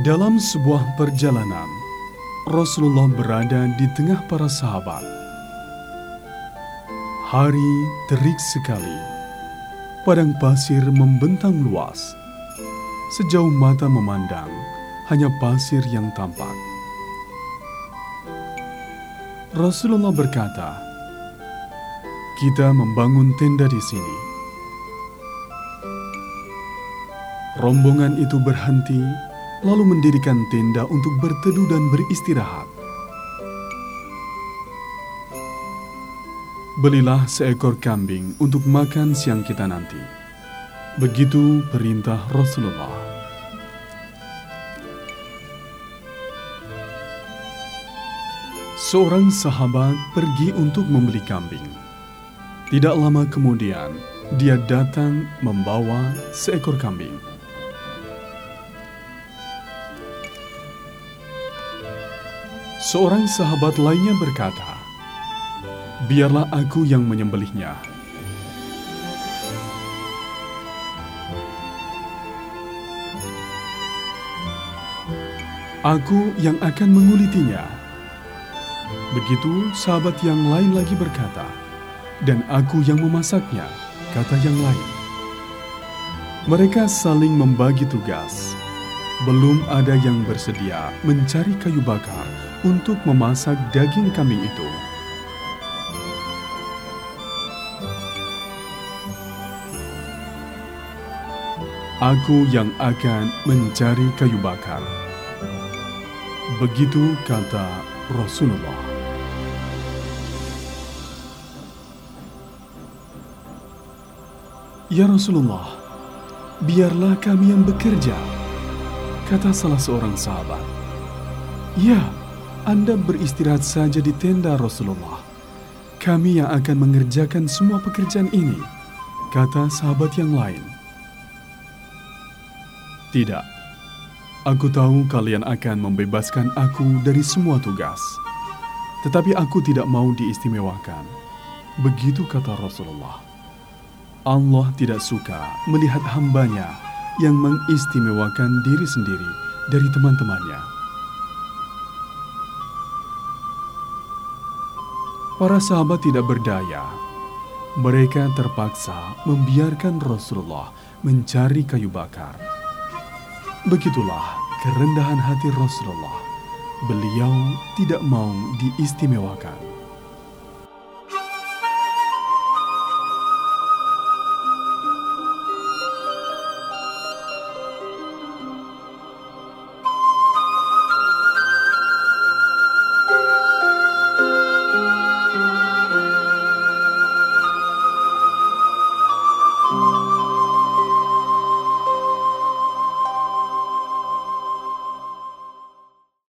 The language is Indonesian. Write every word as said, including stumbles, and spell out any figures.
Dalam sebuah perjalanan, Rasulullah berada di tengah para sahabat. Hari terik sekali. Padang pasir membentang luas. Sejauh mata memandang, hanya pasir yang tampak. Rasulullah berkata, "Kita membangun tenda di sini." Rombongan itu berhenti, lalu mendirikan tenda untuk berteduh dan beristirahat. "Belilah seekor kambing untuk makan siang kita nanti." Begitu perintah Rasulullah. Seorang sahabat pergi untuk membeli kambing. Tidak lama kemudian, dia datang membawa seekor kambing. Seorang sahabat lainnya berkata, "Biarlah aku yang menyembelihnya." "Aku yang akan mengulitinya." Begitu sahabat yang lain lagi berkata, "Dan aku yang memasaknya," kata yang lain. Mereka saling membagi tugas. Belum ada yang bersedia mencari kayu bakar untuk memasak daging kambing itu. "Aku yang akan mencari kayu bakar." Begitu kata Rasulullah. "Ya Rasulullah, biarlah kami yang bekerja," kata salah seorang sahabat. "Ya, Anda beristirahat saja di tenda Rasulullah. Kami yang akan mengerjakan semua pekerjaan ini," kata sahabat yang lain. "Tidak, aku tahu kalian akan membebaskan aku dari semua tugas. Tetapi aku tidak mau diistimewakan," begitu kata Rasulullah. Allah tidak suka melihat hambanya yang mengistimewakan diri sendiri dari teman-temannya. Para sahabat tidak berdaya. Mereka terpaksa membiarkan Rasulullah mencari kayu bakar. Begitulah kerendahan hati Rasulullah. Beliau tidak mau diistimewakan.